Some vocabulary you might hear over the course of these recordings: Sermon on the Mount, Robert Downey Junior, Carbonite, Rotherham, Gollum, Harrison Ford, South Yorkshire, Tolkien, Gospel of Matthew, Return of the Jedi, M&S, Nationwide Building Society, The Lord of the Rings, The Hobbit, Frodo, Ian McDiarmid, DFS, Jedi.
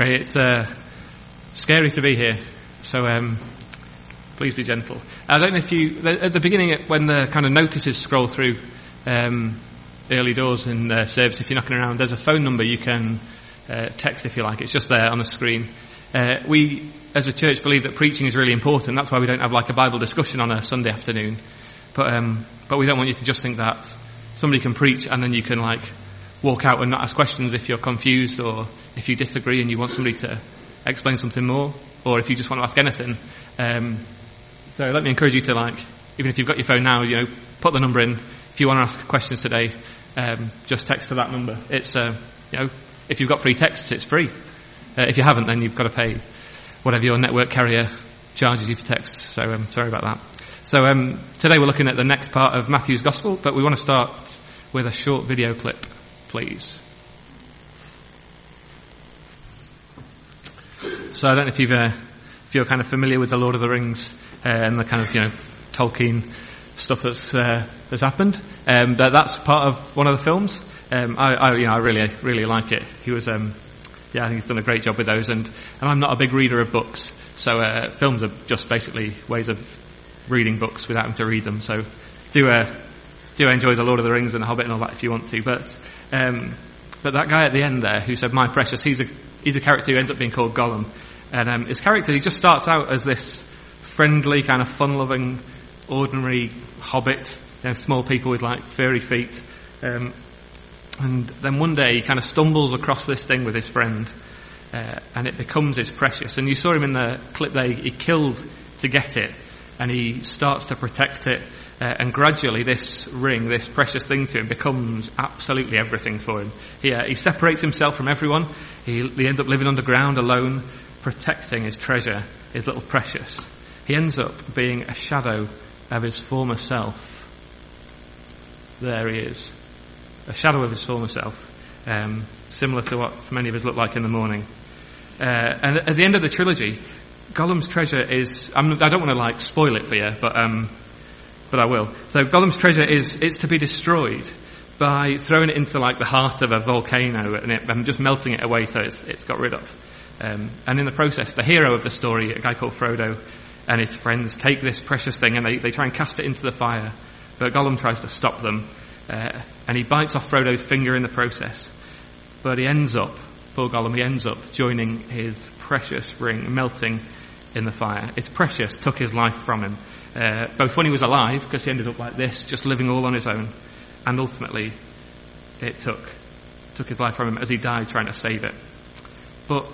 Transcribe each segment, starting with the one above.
Great. It's scary to be here, so please be gentle. I don't know if you, at the beginning, when the kind of notices scroll through early doors in the service, if you're knocking around, there's a phone number you can text if you like. It's just there on the screen. We, as a church, believe that preaching is really important. That's why we don't have like a Bible discussion on a Sunday afternoon. But we don't want you to just think that somebody can preach and then you can like walk out and not ask questions if you're confused or if you disagree and you want somebody to explain something more, or if you just want to ask anything. So let me encourage you to, like, even if you've got your phone now, you know, put the number in. If you want to ask questions today, just text to that number. It's, you know, if you've got free texts, it's free. If you haven't, then you've got to pay whatever your network carrier charges you for texts. So sorry about that. So today we're looking at the next part of Matthew's Gospel, but we want to start with a short video clip, please. So I don't know if you've, if you're kind of familiar with The Lord of the Rings and the kind of, you know, Tolkien stuff that's happened. That's part of one of the films. I really like it. He was, I think he's done a great job with those. And I'm not a big reader of books, so films are just basically ways of reading books without having to read them. So do enjoy The Lord of the Rings and The Hobbit and all that if you want to. But that guy at the end there who said, "My precious," he's a character who ends up being called Gollum. And his character, he just starts out as this friendly, kind of fun-loving, ordinary hobbit, you know, small people with, like, furry feet. And then one day he kind of stumbles across this thing with his friend, and it becomes his precious. And you saw him in the clip there, he killed to get it, and he starts to protect it. And gradually this ring, this precious thing to him, becomes absolutely everything for him. He separates himself from everyone. He ends up living underground alone, protecting his treasure, his little precious. He ends up being a shadow of his former self. There he is, a shadow of his former self, similar to what many of us look like in the morning. And at the end of the trilogy, Gollum's treasure is, I don't want to like spoil it for you, but I will. So Gollum's treasure is to be destroyed by throwing it into like the heart of a volcano and just melting it away so it's got rid of. And in the process, the hero of the story, a guy called Frodo, and his friends take this precious thing and they try and cast it into the fire. But Gollum tries to stop them, and he bites off Frodo's finger in the process. But poor Gollum ends up joining his precious ring, melting in the fire. His precious took his life from him, both when he was alive, because he ended up like this, just living all on his own, and ultimately it took his life from him as he died trying to save it. But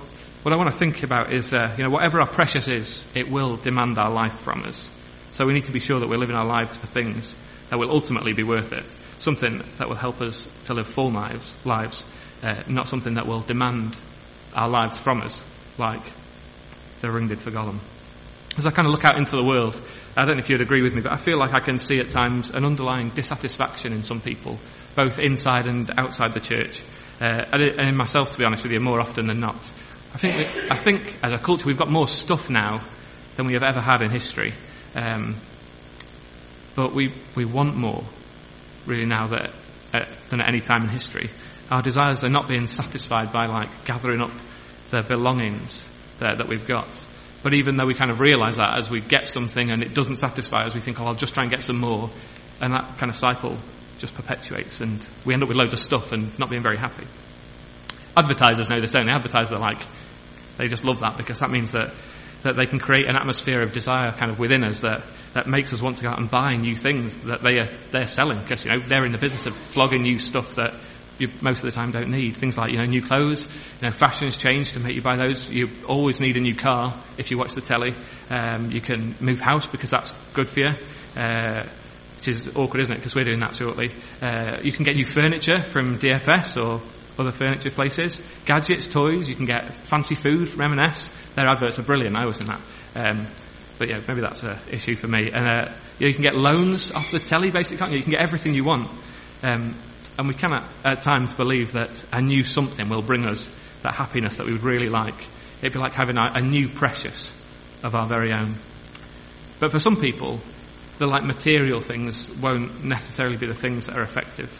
what I want to think about is, whatever our precious is, it will demand our life from us. So we need to be sure that we're living our lives for things that will ultimately be worth it. Something that will help us to live full lives, not something that will demand our lives from us, like the ring did for Gollum. As I kind of look out into the world, I don't know if you'd agree with me, but I feel like I can see at times an underlying dissatisfaction in some people, both inside and outside the church. And in myself, to be honest with you, more often than not. I think as a culture we've got more stuff now than we have ever had in history, but we want more really now than at any time in history. Our desires are not being satisfied by like gathering up the belongings that we've got. But even though we kind of realise that as we get something and it doesn't satisfy us, we think, I'll just try and get some more, and that kind of cycle just perpetuates, and we end up with loads of stuff and not being very happy. Advertisers know this, don't they? Advertisers are like, they just love that because that means that they can create an atmosphere of desire kind of within us that makes us want to go out and buy new things that they're selling, because, you know, they're in the business of flogging you stuff that you most of the time don't need. Things like, you know, new clothes, you know, fashion's changed to make you buy those. You always need a new car if you watch the telly. You can move house because that's good for you. Which is awkward, isn't it? Because we're doing that shortly. You can get new furniture from DFS or other furniture places, gadgets, toys. You can get fancy food from M&S. Their adverts are brilliant. I always think that. But yeah, maybe that's an issue for me. And you can get loans off the telly, basically, can't you? You can get everything you want. And we can at times believe that a new something will bring us that happiness that we would really like. It'd be like having a new precious of our very own. But for some people, the like material things won't necessarily be the things that are effective.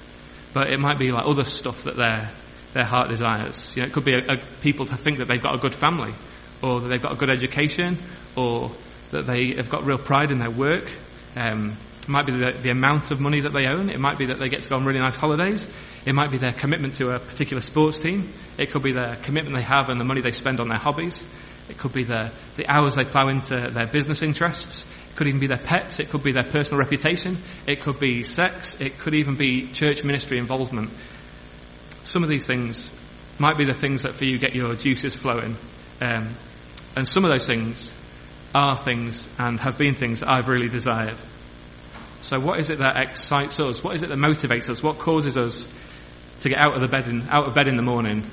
But it might be like other stuff that they're their heart desires. You know, it could be people to think that they've got a good family, or that they've got a good education, or that they have got real pride in their work. It might be the amount of money that they own. It might be that they get to go on really nice holidays. It might be their commitment to a particular sports team. It could be their commitment they have and the money they spend on their hobbies. It could be the hours they plow into their business interests. It could even be their pets. It could be their personal reputation. It could be sex. It could even be church ministry involvement. Some of these things might be the things that for you get your juices flowing. And some of those things are things and have been things that I've really desired. So what is it that excites us? What is it that motivates us? What causes us to get out of bed in the morning?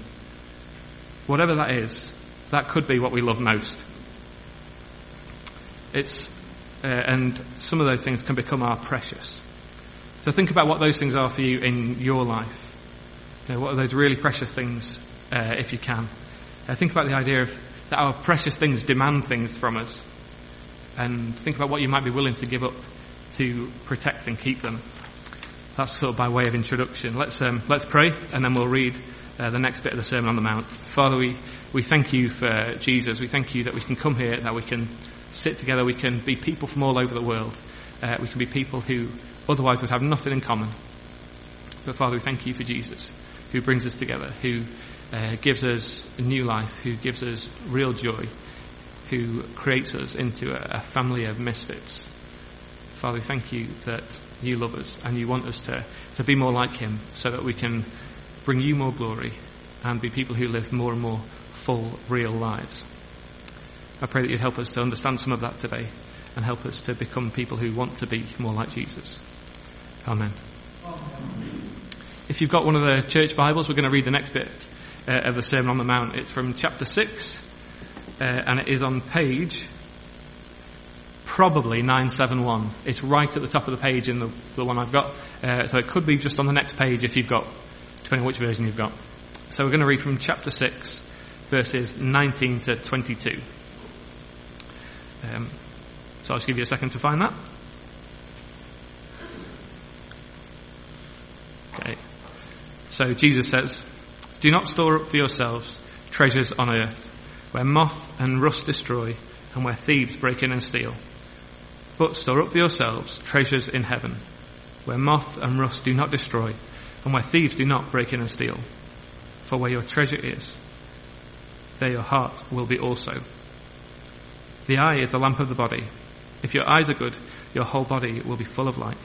Whatever that is, that could be what we love most. And some of those things can become our precious. So think about what those things are for you in your life. You know, what are those really precious things, if you can? Think about the idea of that our precious things demand things from us. And think about what you might be willing to give up to protect and keep them. That's sort of by way of introduction. Let's pray, and then we'll read the next bit of the Sermon on the Mount. Father, we thank you for Jesus. We thank you that we can come here, that we can sit together, we can be people from all over the world. We can be people who otherwise would have nothing in common. But Father, we thank you for Jesus, who brings us together, who gives us a new life, who gives us real joy, who creates us into a family of misfits. Father, we thank you that you love us and you want us to be more like him, so that we can bring you more glory and be people who live more and more full, real lives. I pray that you'd help us to understand some of that today and help us to become people who want to be more like Jesus. Amen. If you've got one of the church Bibles, we're going to read the next bit of the Sermon on the Mount. It's from chapter 6 and it is on page probably 971. It's right at the top of the page in the one I've got. So it could be just on the next page if you've got, depending on which version you've got. So we're going to read from chapter 6, verses 19 to 22. So I'll just give you a second to find that. Okay. So Jesus says, "Do not store up for yourselves treasures on earth, where moth and rust destroy, and where thieves break in and steal. But store up for yourselves treasures in heaven, where moth and rust do not destroy, and where thieves do not break in and steal. For where your treasure is, there your heart will be also. The eye is the lamp of the body. If your eyes are good, your whole body will be full of light.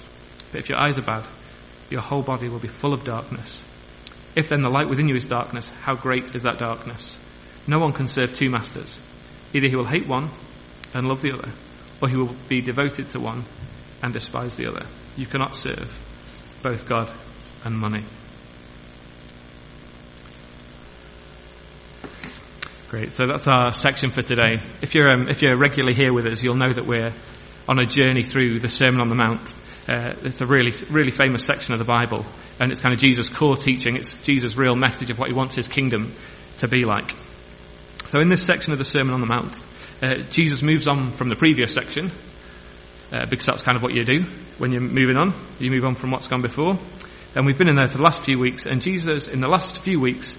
But if your eyes are bad, your whole body will be full of darkness. If then the light within you is darkness, how great is that darkness? No one can serve two masters. Either he will hate one and love the other, or he will be devoted to one and despise the other. You cannot serve both God and money." Great, so that's our section for today. If you're regularly here with us, you'll know that we're on a journey through the Sermon on the Mount. It's a really, really famous section of the Bible, and it's kind of Jesus' core teaching. It's Jesus' real message of what he wants his kingdom to be like. So in this section of the Sermon on the Mount, Jesus moves on from the previous section, because that's kind of what you do when you're moving on. You move on from what's gone before. And we've been in there for the last few weeks, and Jesus, in the last few weeks,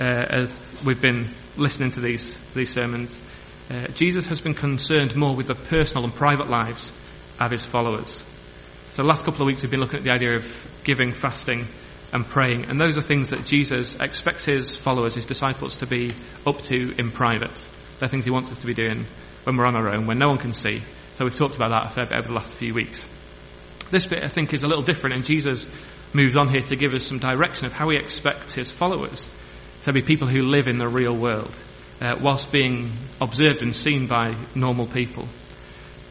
as we've been listening to these sermons, Jesus has been concerned more with the personal and private lives of his followers. So the last couple of weeks we've been looking at the idea of giving, fasting, and praying, and those are things that Jesus expects his followers, his disciples, to be up to in private. They're things he wants us to be doing when we're on our own, when no one can see. So we've talked about that a fair bit over the last few weeks. This bit, I think, is a little different, and Jesus moves on here to give us some direction of how he expects his followers to be people who live in the real world, whilst being observed and seen by normal people.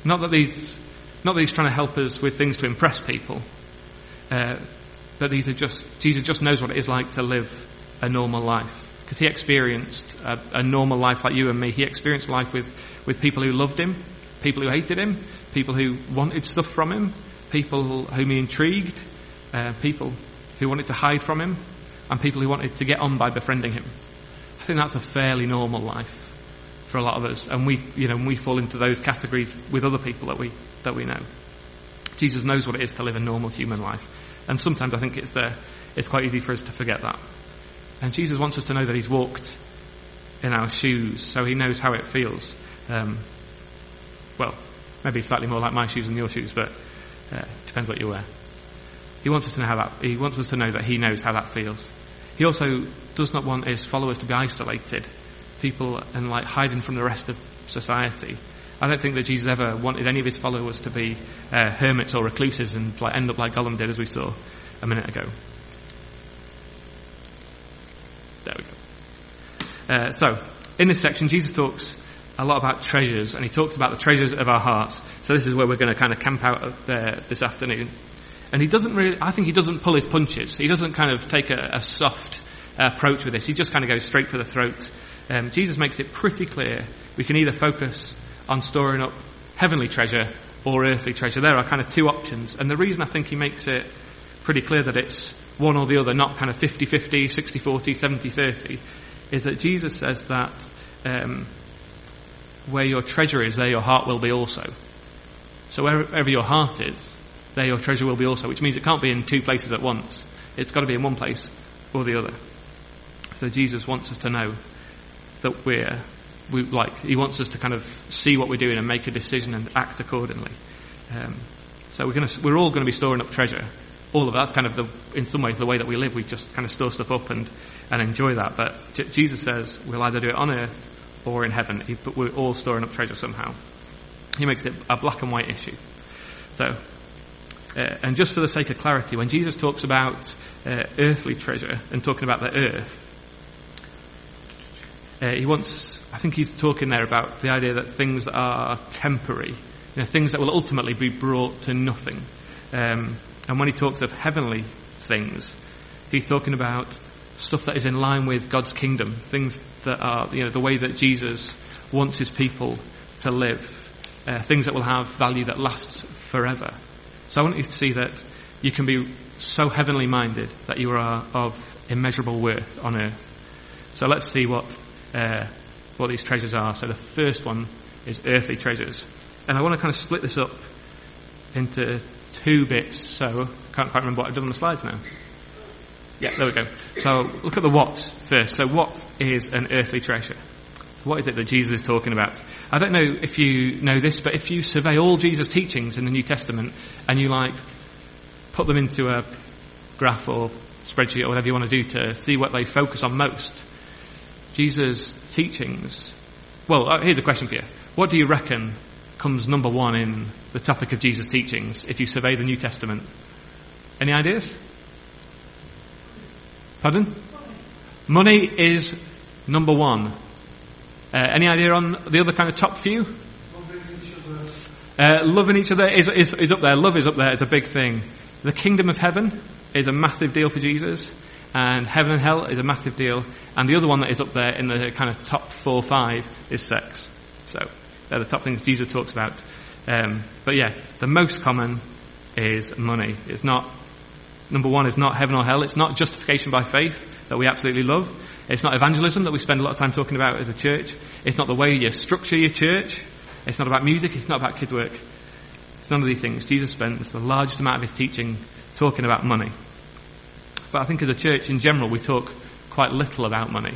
Not that he's trying to help us with things to impress people, but Jesus just knows what it is like to live a normal life. Because he experienced a normal life like you and me. He experienced life with people who loved him, people who hated him, people who wanted stuff from him, people whom he intrigued, people who wanted to hide from him, and people who wanted to get on by befriending him. I think that's a fairly normal life for a lot of us. And we fall into those categories with other people that we know. Jesus knows what it is to live a normal human life. And sometimes I think it's quite easy for us to forget that. And Jesus wants us to know that he's walked in our shoes, so he knows how it feels. Well, maybe slightly more like my shoes than your shoes, but depends what you wear. He wants us to know how that. He wants us to know that he knows how that feels. He also does not want his followers to be isolated, people and like hiding from the rest of society. I don't think that Jesus ever wanted any of his followers to be hermits or recluses and like end up like Gollum did, as we saw a minute ago. There we go. So, in this section, Jesus talks a lot about treasures, and he talks about the treasures of our hearts. So this is where we're going to kind of camp out of this afternoon. And he doesn't really, I think he doesn't pull his punches. He doesn't kind of take a soft approach with this. He just kind of goes straight for the throat. Jesus makes it pretty clear we can either focus on storing up heavenly treasure or earthly treasure. There are kind of two options. And the reason I think he makes it pretty clear that it's one or the other, not kind of 50-50, 60-40, 70-30, is that Jesus says that where your treasure is, there your heart will be also. So wherever your heart is, there your treasure will be also, which means it can't be in two places at once. It's got to be in one place or the other. So Jesus wants us to know that he wants us to kind of see what we're doing and make a decision and act accordingly. So we're all going to be storing up treasure. All of that's kind of in some ways the way that we live. We just kind of store stuff up and enjoy that. But Jesus says we'll either do it on earth or in heaven. But we're all storing up treasure somehow. He makes it a black and white issue. So, and just for the sake of clarity, when Jesus talks about earthly treasure and talking about the earth, I think he's talking there about the idea that things that are temporary, things that will ultimately be brought to nothing. And when he talks of heavenly things, he's talking about stuff that is in line with God's kingdom, things that are, the way that Jesus wants his people to live, things that will have value that lasts forever. So I want you to see that you can be so heavenly minded that you are of immeasurable worth on earth. So let's see what these treasures are. So the first one is earthly treasures. And I want to kind of split this up into two bits, so I can't quite remember what I've done on the slides now. Yeah, there we go. So look at the what's first. So what is an earthly treasure? What is it that Jesus is talking about? I don't know if you know this, but if you survey all Jesus' teachings in the New Testament and you put them into a graph or spreadsheet or whatever you want to do to see what they focus on most, Jesus' teachings. Well, here's a question for you. What do you reckon comes number one in the topic of Jesus' teachings if you survey the New Testament? Any ideas? Pardon? Money is number one. Any idea on the other kind of top few? Loving each other is up there. Love is up there. It's a big thing. The kingdom of heaven is a massive deal for Jesus, and heaven and hell is a massive deal. And the other one that is up there in the kind of top 4 or 5 is sex. So they're the top things Jesus talks about. But yeah, the most common is money. It's not, number one is not heaven or hell. It's not justification by faith that we absolutely love. It's not evangelism that we spend a lot of time talking about as a church. It's not the way you structure your church. It's not about music. It's not about kids' work. It's none of these things. Jesus spends the largest amount of his teaching talking about money. But I think as a church in general, we talk quite little about money.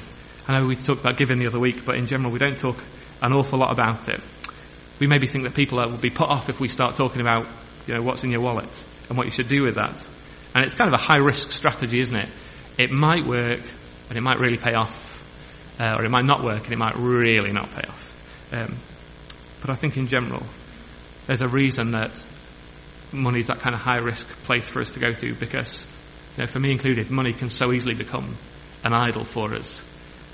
I know we talked about giving the other week, but in general we don't talk an awful lot about it. We maybe think that people will be put off if we start talking about, what's in your wallet and what you should do with that. And it's kind of a high-risk strategy, isn't it? It might work, and it might really pay off, or it might not work, and it might really not pay off. But I think in general, there's a reason that money is that kind of high-risk place for us to go to, because, for me included, money can so easily become an idol for us.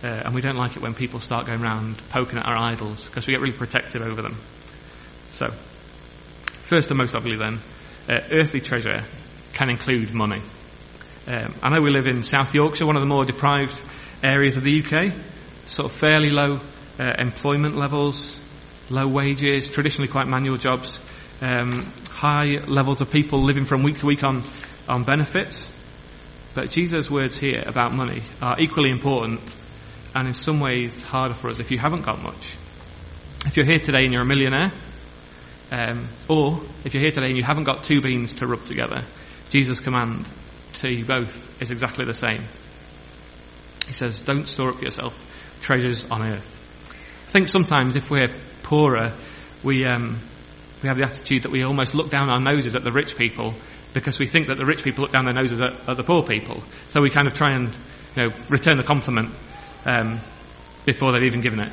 And we don't like it when people start going around poking at our idols, because we get really protective over them. So, first and most obviously then, earthly treasure can include money. I know we live in South Yorkshire, one of the more deprived areas of the UK. Sort of fairly low employment levels, low wages, traditionally quite manual jobs, high levels of people living from week to week on benefits. But Jesus' words here about money are equally important, and in some ways harder for us if you haven't got much. If you're here today and you're a millionaire, or if you're here today and you haven't got 2 beans to rub together, Jesus' command to you both is exactly the same. He says, don't store up for yourself treasures on earth. I think sometimes if we're poorer, we have the attitude that we almost look down our noses at the rich people because we think that the rich people look down their noses at the poor people. So we kind of try and, you know, return the compliment before they've even given it.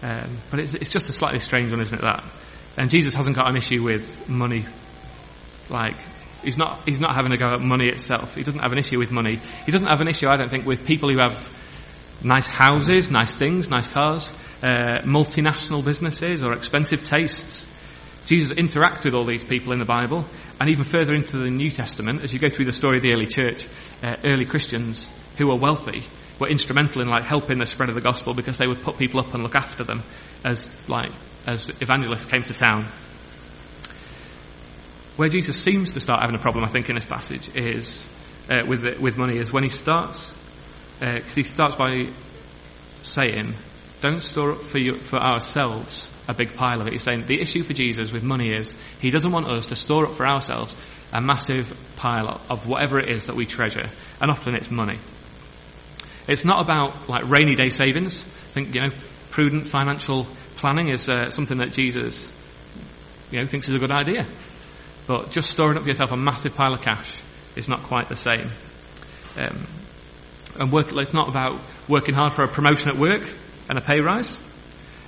But it's just a slightly strange one, isn't it, that? And Jesus hasn't got an issue with money. Like, he's not having a go at money itself. He doesn't have an issue with money. He doesn't have an issue, I don't think, with people who have nice houses, nice things, nice cars, multinational businesses or expensive tastes. Jesus interacts with all these people in the Bible, and even further into the New Testament, as you go through the story of the early church, early Christians who were wealthy were instrumental in like helping the spread of the gospel because they would put people up and look after them as evangelists came to town. Where Jesus seems to start having a problem, I think, in this passage is with money, is when he starts, because he starts by saying, "Don't store up for ourselves a big pile of it." He's saying the issue for Jesus with money is he doesn't want us to store up for ourselves a massive pile of whatever it is that we treasure, and often it's money. It's not about like rainy day savings. I think, you know, prudent financial planning is something that Jesus, you know, thinks is a good idea. But just storing up for yourself a massive pile of cash is not quite the same. It's not about working hard for a promotion at work and a pay rise.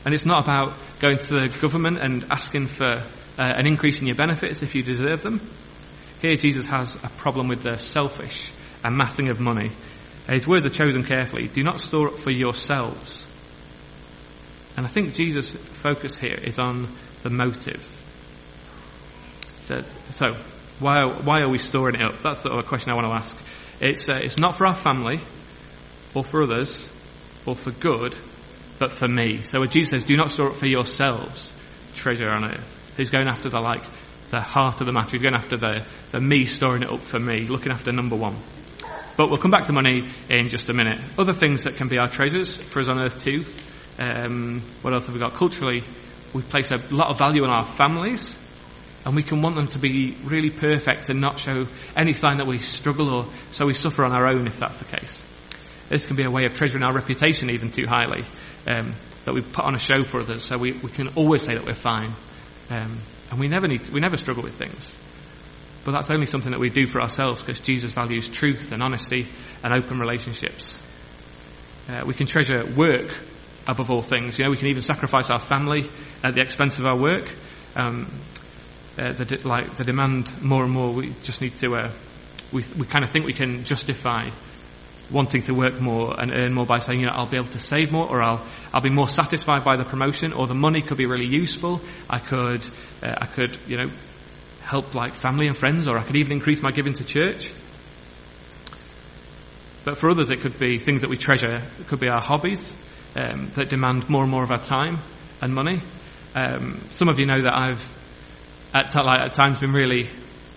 And it's not about going to the government and asking for an increase in your benefits if you deserve them. Here Jesus has a problem with the selfish amassing of money. His words are chosen carefully. Do not store up for yourselves. And I think Jesus' focus here is on the motives. So, why are we storing it up? That's the question I want to ask. It's not for our family, or for others, or for good, but for me. So when Jesus says, do not store up for yourselves treasure on earth, he's going after the heart of the matter. He's going after the me, storing it up for me, looking after number one. But we'll come back to money in just a minute. Other things that can be our treasures for us on earth too. What else have we got? Culturally, we place a lot of value on our families, and we can want them to be really perfect and not show any sign that we struggle or so we suffer on our own if that's the case. This can be a way of treasuring our reputation even too highly, that we put on a show for others so we can always say that we're fine. And we never struggle with things. But that's only something that we do for ourselves because Jesus values truth and honesty and open relationships. We can treasure work above all things. You know, we can even sacrifice our family at the expense of our work. The demand more and more, we just need to, we kind of think we can justify wanting to work more and earn more by saying, you know, I'll be able to save more, or I'll be more satisfied by the promotion, or the money could be really useful. I could, you know, help like family and friends, or I could even increase my giving to church. But for others, it could be things that we treasure. It could be our hobbies that demand more and more of our time and money. Some of you know that I've at times been really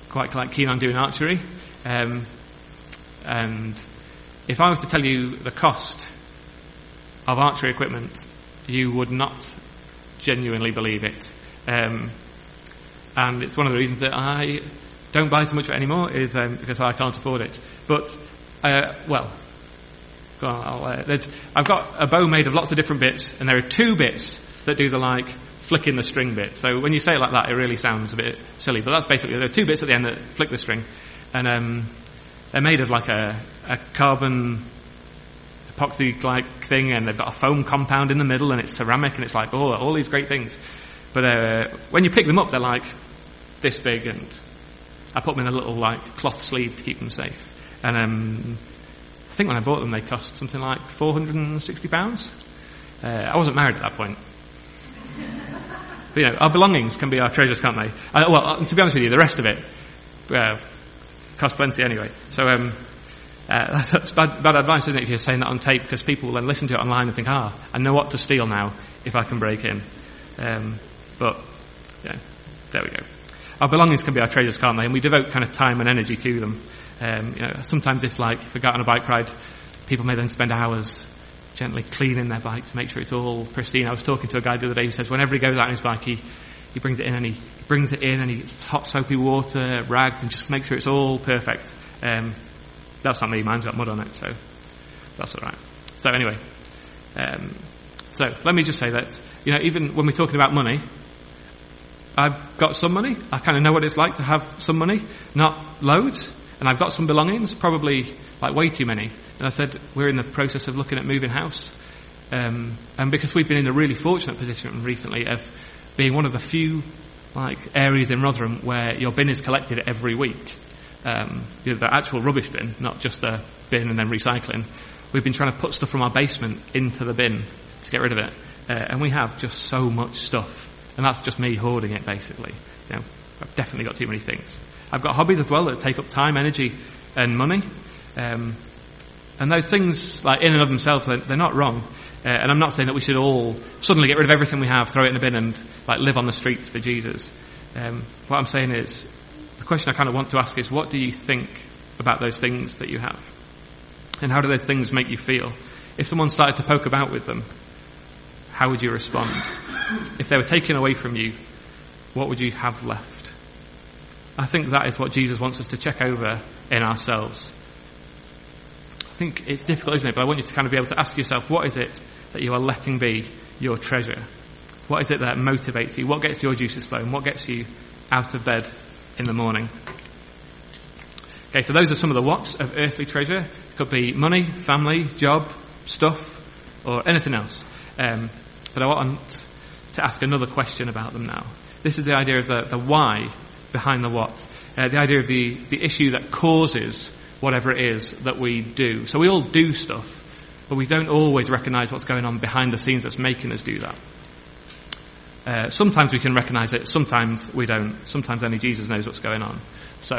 quite like keen on doing archery, and if I was to tell you the cost of archery equipment, you would not genuinely believe it. And it's one of the reasons that I don't buy so much of it anymore, is because I can't afford it. But, I've got a bow made of lots of different bits, and there are two bits that do the, like, flicking the string bit. So when you say it like that, it really sounds a bit silly, but that's basically, there are two bits at the end that flick the string, and they're made of, like, a carbon epoxy-like thing, and they've got a foam compound in the middle, and it's ceramic, and it's like, oh, all these great things. But when you pick them up, they're like this big, and I put them in a little like cloth sleeve to keep them safe. And I think when I bought them, they cost something like £460. I wasn't married at that point. But, you know, our belongings can be our treasures, can't they? To be honest with you, the rest of it cost plenty anyway. So that's bad advice, isn't it, if you're saying that on tape, because people will then listen to it online and think, I know what to steal now if I can break in. But yeah, there we go. Our belongings can be our treasures, can't they? And we devote kind of time and energy to them. You know, sometimes if we go on a bike ride, people may then spend hours gently cleaning their bike to make sure it's all pristine. I was talking to a guy the other day who says whenever he goes out on his bike, he brings it in, and he brings it in, and he gets hot soapy water, rags, and just makes sure it's all perfect. That's not me. Mine's got mud on it, so that's all right. So anyway, so let me just say that, you know, even when we're talking about money, I've got some money. I kind of know what it's like to have some money, not loads. And I've got some belongings, probably like way too many. And I said, we're in the process of looking at moving house. And because we've been in a really fortunate position recently of being one of the few like areas in Rotherham where your bin is collected every week. You know, the actual rubbish bin, not just the bin and then recycling. We've been trying to put stuff from our basement into the bin to get rid of it. And we have just so much stuff. And that's just me hoarding it, basically. You know, I've definitely got too many things. I've got hobbies as well that take up time, energy, and money. And those things, like in and of themselves, they're not wrong. And I'm not saying that we should all suddenly get rid of everything we have, throw it in a bin, and like live on the streets for Jesus. What I'm saying is, the question I kind of want to ask is, what do you think about those things that you have? And how do those things make you feel? If someone started to poke about with them, how would you respond? If they were taken away from you, what would you have left? I think that is what Jesus wants us to check over in ourselves. I think it's difficult, isn't it? But I want you to kind of be able to ask yourself, what is it that you are letting be your treasure? What is it that motivates you? What gets your juices flowing? What gets you out of bed in the morning? Okay, so those are some of the what's of earthly treasure. It could be money, family, job, stuff, or anything else. But I want to ask another question about them now. This is the idea of the why behind the what. The idea of the issue that causes whatever it is that we do. So we all do stuff, but we don't always recognise what's going on behind the scenes that's making us do that. Sometimes we can recognise it, sometimes we don't. Sometimes only Jesus knows what's going on. So,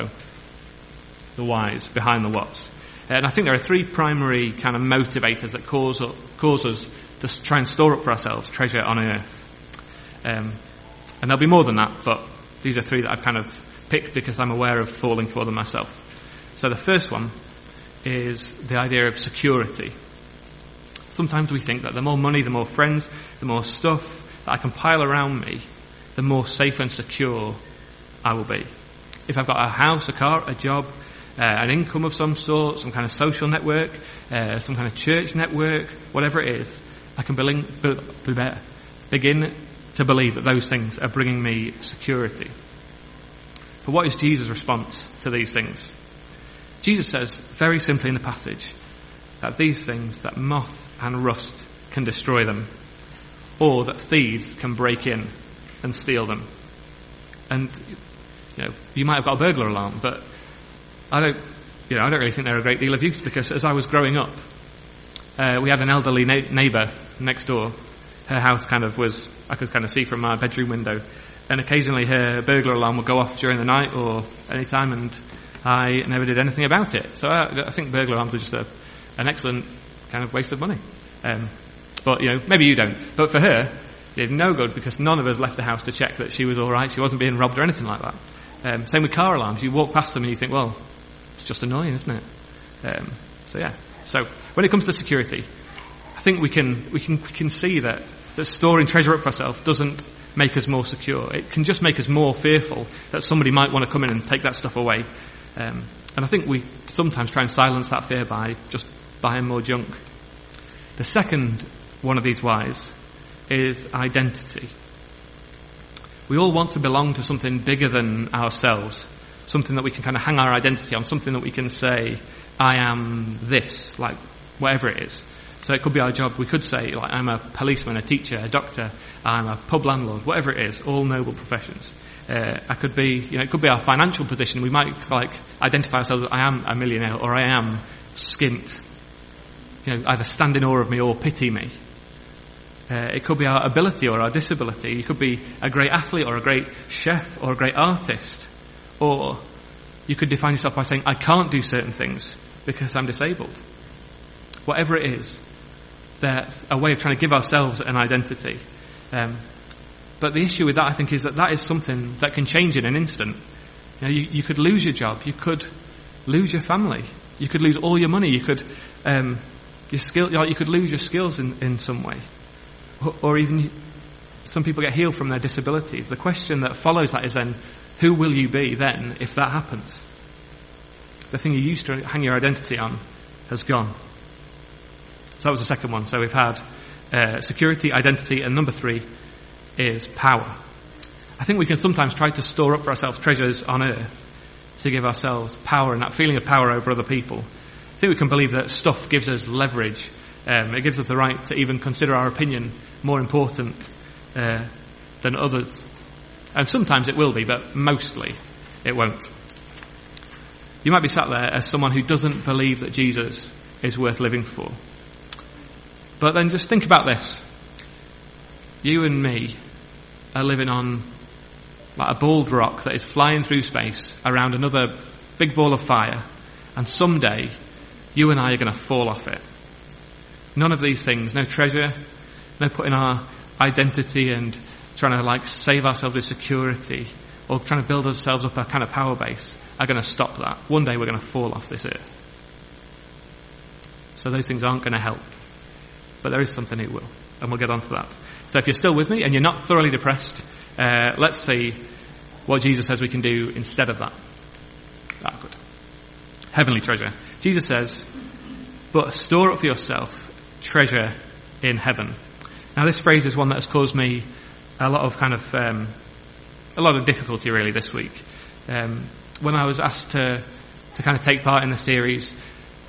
the whys behind the whats. And I think there are three primary kind of motivators that cause us to try and store up for ourselves treasure on earth. And there'll be more than that, but these are three that I've kind of picked because I'm aware of falling for them myself. So the first one is the idea of security. Sometimes we think that the more money, the more friends, the more stuff that I can pile around me, the more safe and secure I will be. If I've got a house, a car, a job, an income of some sort, some kind of social network, some kind of church network, whatever it is, I can begin to believe that those things are bringing me security. But what is Jesus' response to these things? Jesus says, very simply in the passage, that these things, that moth and rust can destroy them, or that thieves can break in and steal them. And, you know, you might have got a burglar alarm, but I don't really think they're a great deal of use, because as I was growing up, we had an elderly neighbour next door. Her house kind of was, I could kind of see from my bedroom window, and occasionally her burglar alarm would go off during the night or any time, and I never did anything about it. So I think burglar alarms are just an excellent kind of waste of money. But, you know, maybe you don't. But for her, it did no good, because none of us left the house to check that she was all right. She wasn't being robbed or anything like that. Same with car alarms. You walk past them and you think, well, it's just annoying, isn't it? So when it comes to security, I think we can see that storing treasure up for ourselves doesn't make us more secure. It can just make us more fearful that somebody might want to come in and take that stuff away. And I think we sometimes try and silence that fear by just buying more junk. The second one of these whys is identity. We all want to belong to something bigger than ourselves, something that we can kind of hang our identity on, something that we can say, I am this, like whatever it is. So it could be our job. We could say, like, I'm a policeman, a teacher, a doctor, I'm a pub landlord, whatever it is, all noble professions. I could be, you know, it could be our financial position. We might, like, identify ourselves as, I am a millionaire, or I am skint. You know, either stand in awe of me or pity me. It could be our ability or our disability. You could be a great athlete or a great chef or a great artist. Or you could define yourself by saying, I can't do certain things because I'm disabled. Whatever it is, that's a way of trying to give ourselves an identity. But the issue with that, I think, is that is something that can change in an instant. You know, you could lose your job. You could lose your family. You could lose all your money. You could lose your skills in some way. Or even some people get healed from their disabilities. The question that follows that is then, who will you be then if that happens? The thing you used to hang your identity on has gone. So that was the second one. So we've had security, identity, and number three is power. I think we can sometimes try to store up for ourselves treasures on earth to give ourselves power and that feeling of power over other people. I think we can believe that stuff gives us leverage. It gives us the right to even consider our opinion more important than others. And sometimes it will be, but mostly it won't. You might be sat there as someone who doesn't believe that Jesus is worth living for. But then just think about this. You and me are living on like a bald rock that is flying through space around another big ball of fire, and someday you and I are going to fall off it. None of these things, no treasure, no putting our identity and trying to save ourselves with security or trying to build ourselves up a kind of power base, are going to stop that. One day we're going to fall off this earth. So those things aren't going to help. But there is something it will, and we'll get on to that. So if you're still with me and you're not thoroughly depressed, let's see what Jesus says we can do instead of that. Ah, good. Heavenly treasure. Jesus says, but store up for yourself treasure in heaven. Now this phrase is one that has caused me a lot of difficulty really this week. When I was asked to kind of take part in the series,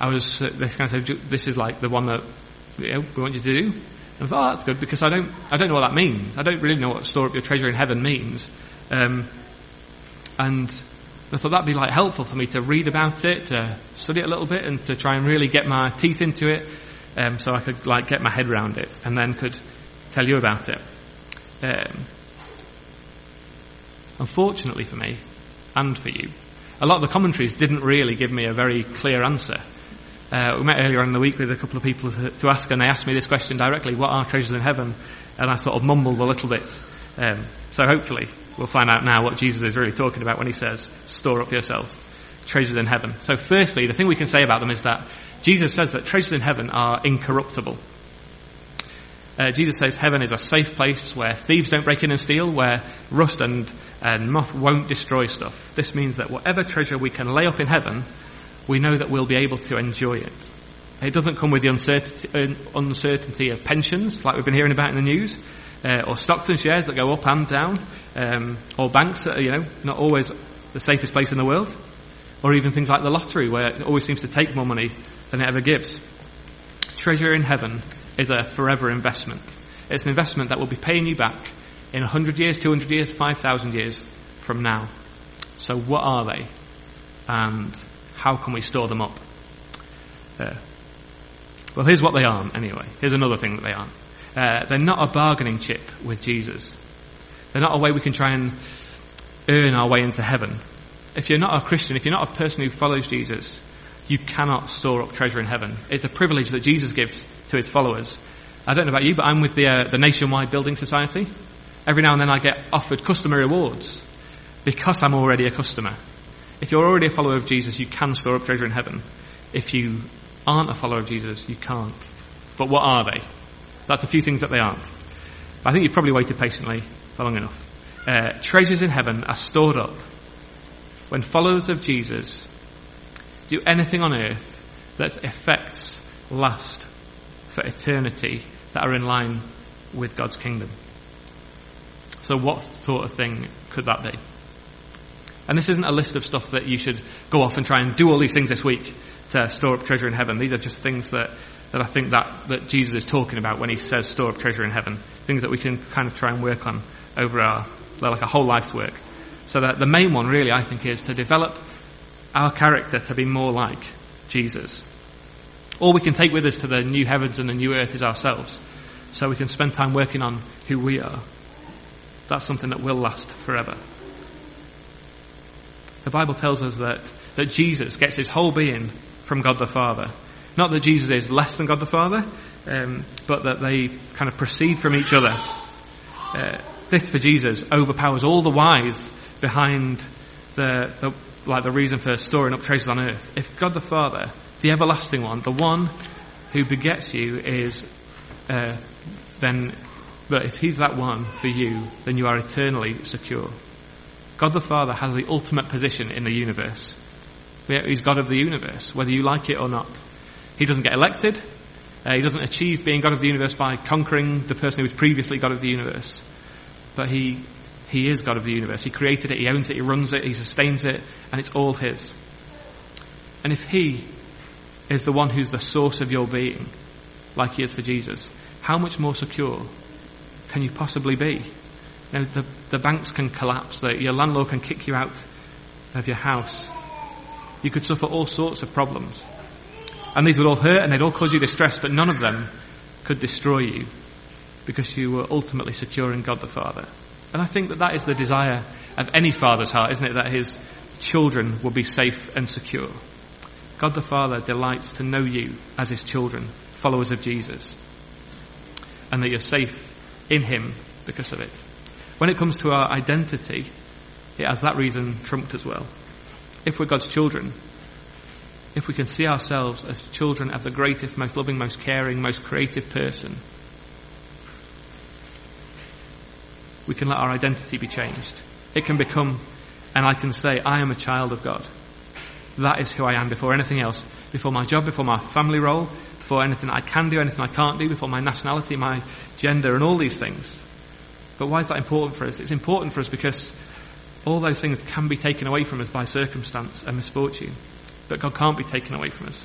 I was this is like the one that we want you to do. And I thought, oh, that's good, because I don't know what that means. I don't really know what store up your treasure in heaven means. And I thought that'd be helpful for me to read about it, to study it a little bit, and to try and really get my teeth into it, so I could get my head around it, and then could tell you about it. Unfortunately for me, and for you, a lot of the commentaries didn't really give me a very clear answer. We met earlier in the week with a couple of people to ask, and they asked me this question directly: what are treasures in heaven? And I sort of mumbled a little bit. So hopefully we'll find out now what Jesus is really talking about when he says, store up for yourselves treasures in heaven. So firstly, the thing we can say about them is that Jesus says that treasures in heaven are incorruptible. Jesus says heaven is a safe place where thieves don't break in and steal, where rust and moth won't destroy stuff. This means that whatever treasure we can lay up in heaven, we know that we'll be able to enjoy it. It doesn't come with the uncertainty of pensions, like we've been hearing about in the news, or stocks and shares that go up and down, or banks that are, not always the safest place in the world, or even things like the lottery, where it always seems to take more money than it ever gives. Treasure in heaven is a forever investment. It's an investment that will be paying you back in 100 years, 200 years, 5,000 years from now. So what are they? And how can we store them up? Well, here's what they aren't anyway. Here's another thing that they aren't. They're not a bargaining chip with Jesus. They're not a way we can try and earn our way into heaven. If you're not a Christian, if you're not a person who follows Jesus, you cannot store up treasure in heaven. It's a privilege that Jesus gives to his followers. I don't know about you, but I'm with the Nationwide Building Society. Every now and then I get offered customer rewards because I'm already a customer. If you're already a follower of Jesus, you can store up treasure in heaven. If you aren't a follower of Jesus, you can't. But what are they? That's a few things that they aren't. I think you've probably waited patiently for long enough. Treasures in heaven are stored up when followers of Jesus do anything on earth that effects last for eternity, that are in line with God's kingdom. So what sort of thing could that be? And this isn't a list of stuff that you should go off and try and do all these things this week to store up treasure in heaven. These are just things that I think that Jesus is talking about when he says store up treasure in heaven. Things that we can kind of try and work on over our whole life's work. So that the main one really, I think, is to develop our character to be more like Jesus. All we can take with us to the new heavens and the new earth is ourselves. So we can spend time working on who we are. That's something that will last forever. The Bible tells us that Jesus gets his whole being from God the Father. Not that Jesus is less than God the Father, but that they kind of proceed from each other. This for Jesus overpowers all the whys behind the reason for storing up treasures on earth. If God the Father, the everlasting one, the one who begets you but if he's that one for you, then you are eternally secure. God the Father has the ultimate position in the universe. He's God of the universe, whether you like it or not. He doesn't get elected. He doesn't achieve being God of the universe by conquering the person who was previously God of the universe. But he is God of the universe. He created it, he owns it, he runs it, he sustains it, and it's all his. And if he is the one who's the source of your being, like he is for Jesus, how much more secure can you possibly be? You know, the banks can collapse, your landlord can kick you out of your house. You could suffer all sorts of problems. And these would all hurt and they'd all cause you distress, but none of them could destroy you because you were ultimately secure in God the Father. And I think that is the desire of any father's heart, isn't it? That his children will be safe and secure. God the Father delights to know you as his children, followers of Jesus, and that you're safe in him because of it. When it comes to our identity, it has that reason trumped as well. If we're God's children, if we can see ourselves as children of the greatest, most loving, most caring, most creative person, we can let our identity be changed. It can become, and I can say, I am a child of God. That is who I am before anything else, before my job, before my family role, before anything I can do, anything I can't do, before my nationality, my gender, and all these things. But why is that important for us? It's important for us because all those things can be taken away from us by circumstance and misfortune, but God can't be taken away from us.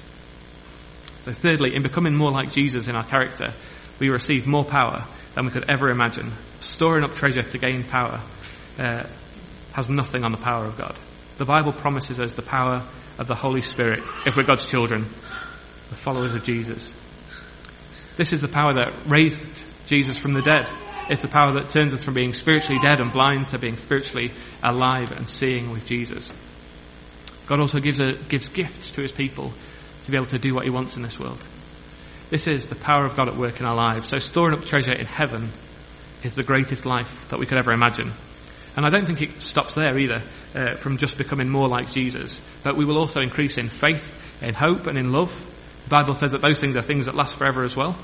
So thirdly, in becoming more like Jesus in our character, we receive more power than we could ever imagine. Storing up treasure to gain power has nothing on the power of God. The Bible promises us the power of the Holy Spirit if we're God's children, the followers of Jesus. This is the power that raised Jesus from the dead. It's the power that turns us from being spiritually dead and blind to being spiritually alive and seeing with Jesus. God also gives gifts to his people to be able to do what he wants in this world. This is the power of God at work in our lives. So storing up treasure in heaven is the greatest life that we could ever imagine. And I don't think it stops there either, from just becoming more like Jesus. But we will also increase in faith, in hope, and in love. The Bible says that those things are things that last forever as well.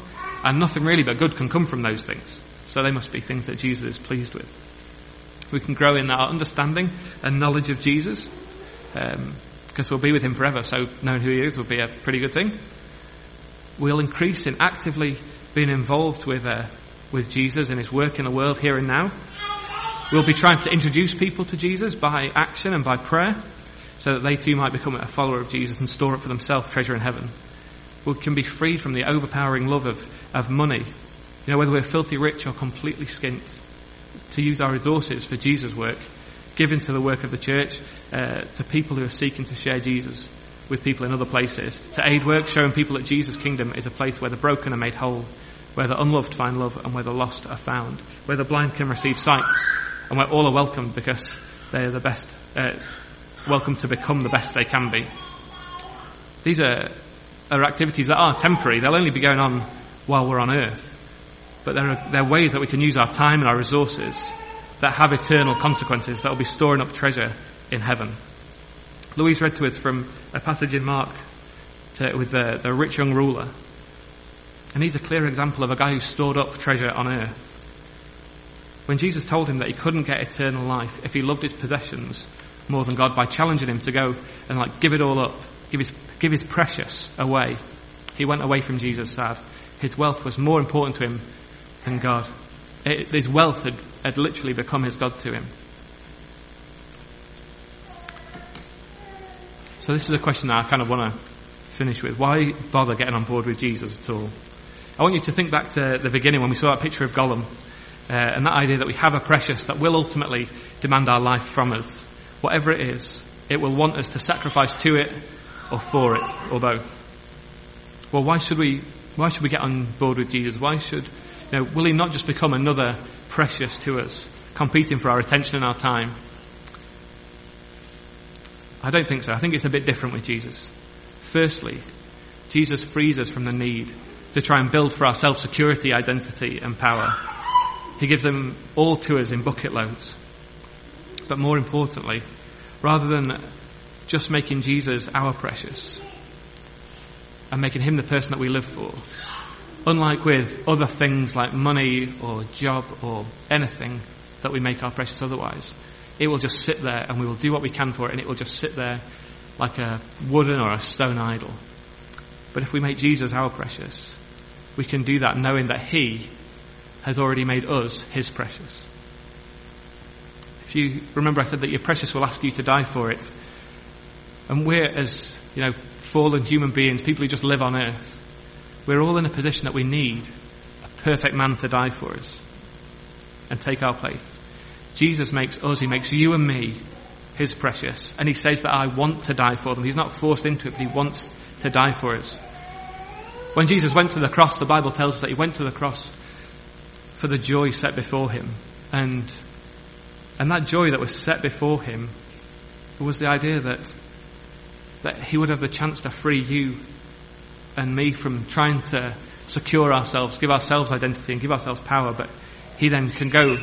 And nothing really but good can come from those things. So they must be things that Jesus is pleased with. We can grow in our understanding and knowledge of Jesus, because we'll be with him forever, so knowing who he is will be a pretty good thing. We'll increase in actively being involved with Jesus and his work in the world here and now. We'll be trying to introduce people to Jesus by action and by prayer, so that they too might become a follower of Jesus and store up for themselves treasure in heaven. We can be freed from the overpowering love of money, you know, whether we're filthy rich or completely skint, to use our resources for Jesus' work, given to the work of the church, to people who are seeking to share Jesus with people in other places, to aid work showing people that Jesus' kingdom is a place where the broken are made whole, where the unloved find love and where the lost are found, where the blind can receive sight, and where all are welcomed because they're the best, welcome to become the best they can be. These are activities that are temporary. They'll only be going on while we're on earth. But there are ways that we can use our time and our resources that have eternal consequences, that will be storing up treasure in heaven. Louise read to us from a passage in Mark with the rich young ruler. And he's a clear example of a guy who stored up treasure on earth. When Jesus told him that he couldn't get eternal life if he loved his possessions more than God by challenging him to go and give it all up, give his precious away, he went away from Jesus sad. His wealth was more important to him than God. His wealth had literally become his God to him. So this is a question that I kind of want to finish with. Why bother getting on board with Jesus at all? I want you to think back to the beginning when we saw that picture of Gollum. And that idea that we have a precious that will ultimately demand our life from us. Whatever it is, it will want us to sacrifice to it or for it or both. Well, why should we get on board with Jesus? Will he not just become another precious to us, competing for our attention and our time? I don't think so. I think it's a bit different with Jesus. Firstly, Jesus frees us from the need to try and build for ourselves security, identity, and power. He gives them all to us in bucket loads. But more importantly, rather than just making Jesus our precious and making him the person that we live for, unlike with other things like money or job or anything that we make our precious otherwise, it will just sit there and we will do what we can for it and it will just sit there like a wooden or a stone idol. But if we make Jesus our precious, we can do that knowing that he has already made us his precious. If you remember, I said that your precious will ask you to die for it. And we're, as you know, fallen human beings, people who just live on earth, we're all in a position that we need a perfect man to die for us and take our place. Jesus makes us, he makes you and me his precious, and he says that I want to die for them. He's not forced into it, but he wants to die for us. When Jesus went to the cross, the Bible tells us that he went to the cross for the joy set before him. And that joy that was set before him was the idea that he would have the chance to free you and me from trying to secure ourselves, give ourselves identity and give ourselves power, but he then can go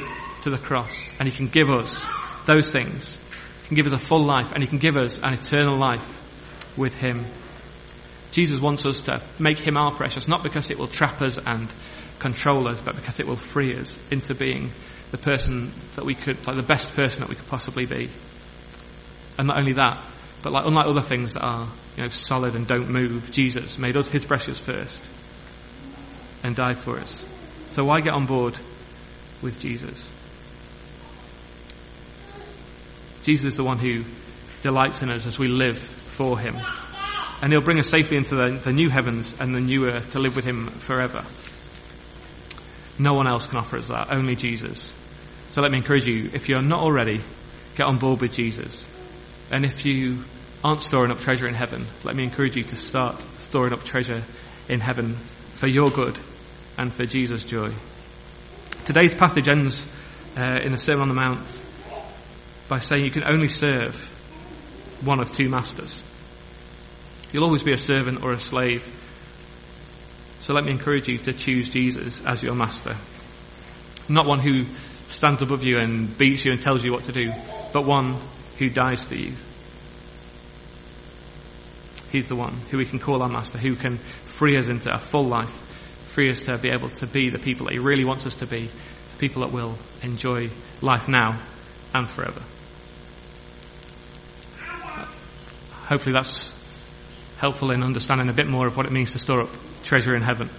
to the cross and he can give us those things. He can give us a full life and he can give us an eternal life with him. Jesus wants us to make him our precious, not because it will trap us and control us, but because it will free us into being the person that we could, like the best person that we could possibly be. And not only that, but like unlike other things that are, you know, solid and don't move, Jesus made us his precious first and died for us. So why get on board with Jesus? Jesus is the one who delights in us as we live for him. And he'll bring us safely into the new heavens and the new earth to live with him forever. No one else can offer us that, only Jesus. So let me encourage you, if you're not already, get on board with Jesus. And if you aren't storing up treasure in heaven, let me encourage you to start storing up treasure in heaven for your good and for Jesus' joy. Today's passage ends in the Sermon on the Mount by saying you can only serve one of two masters. You'll always be a servant or a slave. So let me encourage you to choose Jesus as your master. Not one who stands above you and beats you and tells you what to do, but one who dies for you. He's the one who we can call our master, who can free us into a full life, free us to be able to be the people that he really wants us to be, the people that will enjoy life now and forever. Hopefully that's helpful in understanding a bit more of what it means to store up treasure in heaven.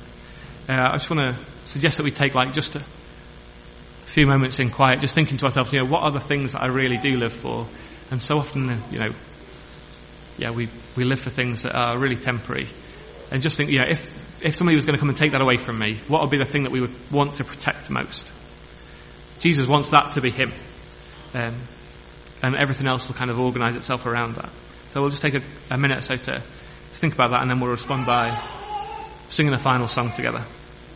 I just want to suggest that we take like just a few moments in quiet, just thinking to ourselves, you know, what are the things that I really do live for? And so often, you know, we live for things that are really temporary. And just think, if somebody was going to come and take that away from me, what would be the thing that we would want to protect most? Jesus wants that to be him. And everything else will kind of organise itself around that. So we'll just take a minute or so to think about that, and then we'll respond by singing a final song together.